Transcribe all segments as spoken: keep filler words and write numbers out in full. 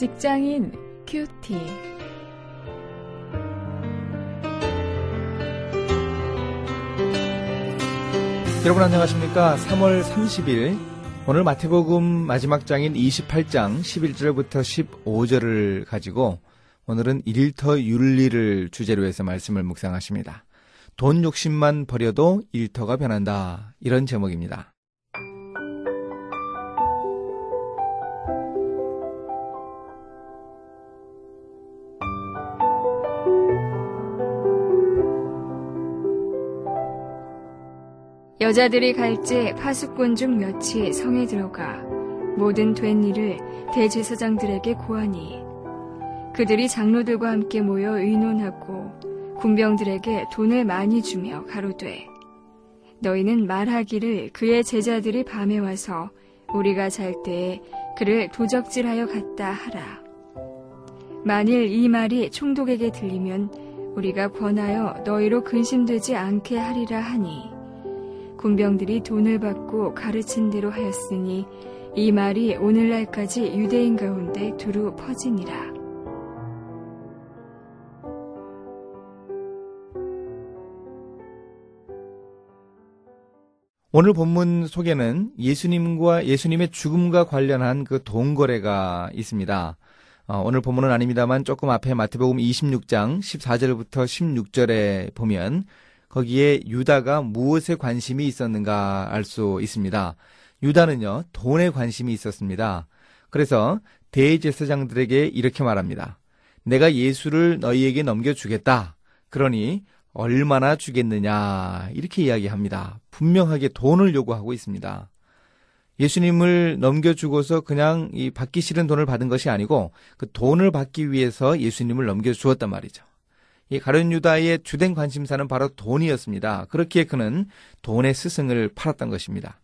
직장인 큐티. 여러분 안녕하십니까? 삼월 삼십일 오늘 마태복음 마지막 장인 이십팔장 십일절부터 십오절을 가지고 오늘은 일터 윤리를 주제로 해서 말씀을 묵상하십니다. 돈 욕심만 버려도 일터가 변한다. 이런 제목입니다. 여자들이 갈지 파수꾼 중 몇이 성에 들어가 모든 된 일을 대제사장들에게 고하니 그들이 장로들과 함께 모여 의논하고 군병들에게 돈을 많이 주며 가로되 너희는 말하기를 그의 제자들이 밤에 와서 우리가 잘 때에 그를 도적질하여 갔다 하라. 만일 이 말이 총독에게 들리면 우리가 권하여 너희로 근심되지 않게 하리라 하니 군병들이 돈을 받고 가르친 대로 하였으니 이 말이 오늘날까지 유대인 가운데 두루 퍼지니라. 오늘 본문 속에는 예수님과 예수님의 죽음과 관련한 그 돈거래가 있습니다. 오늘 본문은 아닙니다만 조금 앞에 마태복음 이십육장 십사절부터 십육절에 보면 거기에 유다가 무엇에 관심이 있었는가 알 수 있습니다. 유다는요, 돈에 관심이 있었습니다. 그래서 대제사장들에게 이렇게 말합니다. 내가 예수를 너희에게 넘겨주겠다. 그러니 얼마나 주겠느냐 이렇게 이야기합니다. 분명하게 돈을 요구하고 있습니다. 예수님을 넘겨주고서 그냥 이 받기 싫은 돈을 받은 것이 아니고 그 돈을 받기 위해서 예수님을 넘겨주었단 말이죠. 이 가룟 유다의 주된 관심사는 바로 돈이었습니다. 그렇기에 그는 돈의 스승을 팔았던 것입니다.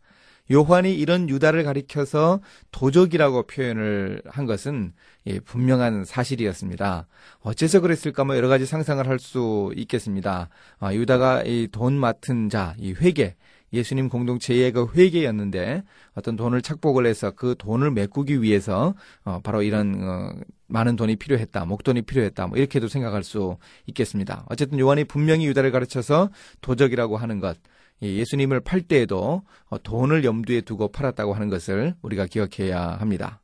요한이 이런 유다를 가리켜서 도적이라고 표현을 한 것은 예, 분명한 사실이었습니다. 어째서 그랬을까 뭐 여러 가지 상상을 할 수 있겠습니다. 아, 유다가 이 돈 맡은 자, 이 회계, 예수님 공동체의 그 회계였는데 어떤 돈을 착복을 해서 그 돈을 메꾸기 위해서 어, 바로 이런 어, 많은 돈이 필요했다, 목돈이 필요했다, 뭐 이렇게도 생각할 수 있겠습니다. 어쨌든 요한이 분명히 유다를 가르쳐서 도적이라고 하는 것, 예수님을 팔 때에도 돈을 염두에 두고 팔았다고 하는 것을 우리가 기억해야 합니다.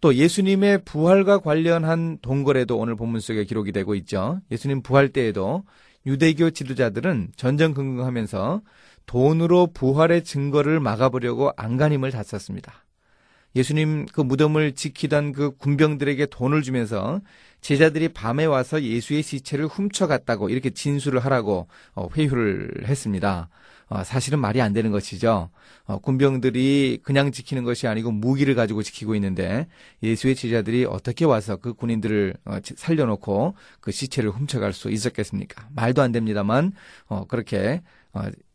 또 예수님의 부활과 관련한 돈거래도 오늘 본문 속에 기록이 되고 있죠. 예수님 부활 때에도 유대교 지도자들은 전전긍긍하면서 돈으로 부활의 증거를 막아보려고 안간힘을 다썼습니다. 예수님 그 무덤을 지키던 그 군병들에게 돈을 주면서 제자들이 밤에 와서 예수의 시체를 훔쳐갔다고 이렇게 진술을 하라고 회유를 했습니다. 사실은 말이 안 되는 것이죠. 군병들이 그냥 지키는 것이 아니고 무기를 가지고 지키고 있는데 예수의 제자들이 어떻게 와서 그 군인들을 살려놓고 그 시체를 훔쳐갈 수 있었겠습니까? 말도 안 됩니다만 그렇게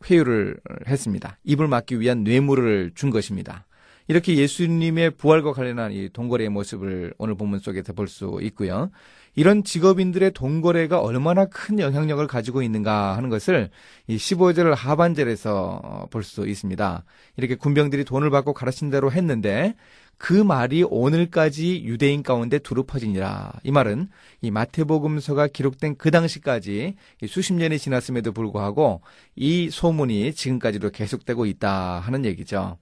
회유를 했습니다. 입을 막기 위한 뇌물을 준 것입니다. 이렇게 예수님의 부활과 관련한 이 돈거래의 모습을 오늘 본문 속에서 볼 수 있고요. 이런 직업인들의 돈거래가 얼마나 큰 영향력을 가지고 있는가 하는 것을 이 십오절 하반절에서 볼 수 있습니다. 이렇게 군병들이 돈을 받고 가르친 대로 했는데 그 말이 오늘까지 유대인 가운데 두루 퍼지니라. 이 말은 이 마태복음서가 기록된 그 당시까지 수십 년이 지났음에도 불구하고 이 소문이 지금까지도 계속되고 있다 하는 얘기죠.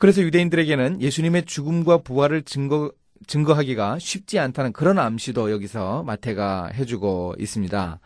그래서 유대인들에게는 예수님의 죽음과 부활을 증거, 증거하기가 쉽지 않다는 그런 암시도 여기서 마태가 해주고 있습니다.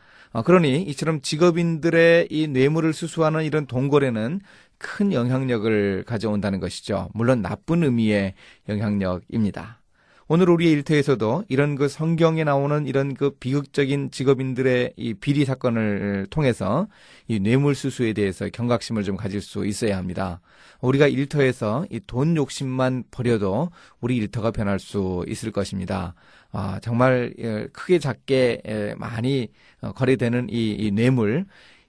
그러니 이처럼 직업인들의 이 뇌물을 수수하는 이런 돈거래는 큰 영향력을 가져온다는 것이죠. 물론 나쁜 의미의 영향력입니다. 오늘 우리의 일터에서도 이런 그 성경에 나오는 이런 그 비극적인 직업인들의 이 비리 사건을 통해서 이 뇌물 수수에 대해서 경각심을 좀 가질 수 있어야 합니다. 우리가 일터에서 이 돈 욕심만 버려도 우리 일터가 변할 수 있을 것입니다. 아, 정말 크게 작게 많이 거래되는 이, 이 뇌물,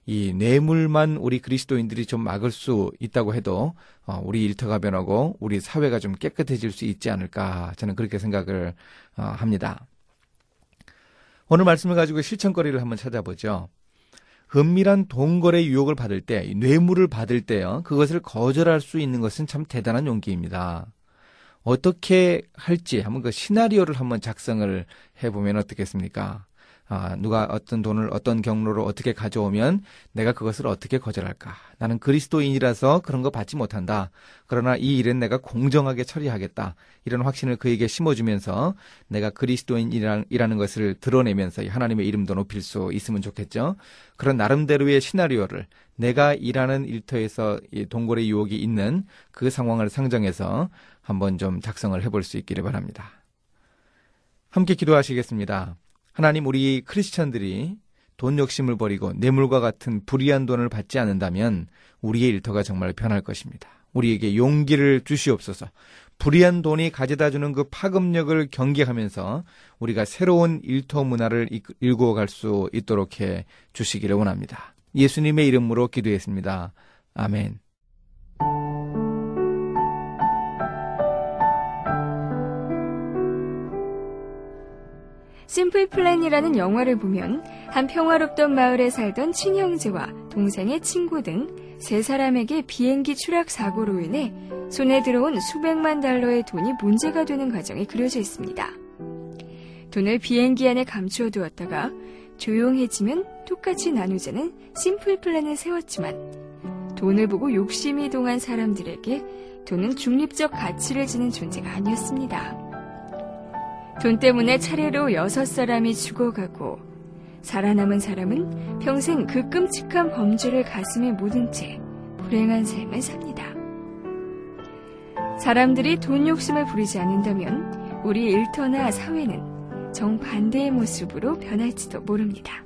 이 뇌물만 우리 그리스도인들이 좀 막을 수 있다고 해도 우리 일터가 변하고 우리 사회가 좀 깨끗해질 수 있지 않을까 저는 그렇게 생각을 합니다. 오늘 말씀을 가지고 실천거리를 한번 찾아보죠. 은밀한 돈거래 유혹을 받을 때, 뇌물을 받을 때요, 그것을 거절할 수 있는 것은 참 대단한 용기입니다. 어떻게 할지 한번 그 시나리오를 한번 작성을 해보면 어떻겠습니까? 아, 누가 어떤 돈을 어떤 경로로 어떻게 가져오면 내가 그것을 어떻게 거절할까? 나는 그리스도인이라서 그런 거 받지 못한다. 그러나 이 일은 내가 공정하게 처리하겠다. 이런 확신을 그에게 심어주면서 내가 그리스도인이라는 것을 드러내면서 하나님의 이름도 높일 수 있으면 좋겠죠. 그런 나름대로의 시나리오를 내가 일하는 일터에서 동골의 유혹이 있는 그 상황을 상정해서 한번 좀 작성을 해볼 수 있기를 바랍니다. 함께 기도하시겠습니다. 하나님, 우리 크리스천들이 돈 욕심을 버리고 뇌물과 같은 불의한 돈을 받지 않는다면 우리의 일터가 정말 변할 것입니다. 우리에게 용기를 주시옵소서. 불의한 돈이 가져다주는 그 파급력을 경계하면서 우리가 새로운 일터 문화를 일구어갈 수 있도록 해 주시기를 원합니다. 예수님의 이름으로 기도했습니다. 아멘. 심플 플랜이라는 영화를 보면 한 평화롭던 마을에 살던 친형제와 동생의 친구 등 세 사람에게 비행기 추락 사고로 인해 손에 들어온 수백만 달러의 돈이 문제가 되는 과정이 그려져 있습니다. 돈을 비행기 안에 감추어 두었다가 조용해지면 똑같이 나누자는 심플 플랜을 세웠지만 돈을 보고 욕심이 동한 사람들에게 돈은 중립적 가치를 지닌 존재가 아니었습니다. 돈 때문에 차례로 여섯 사람이 죽어가고 살아남은 사람은 평생 그 끔찍한 범죄를 가슴에 묻은 채 불행한 삶을 삽니다. 사람들이 돈 욕심을 부리지 않는다면 우리 일터나 사회는 정반대의 모습으로 변할지도 모릅니다.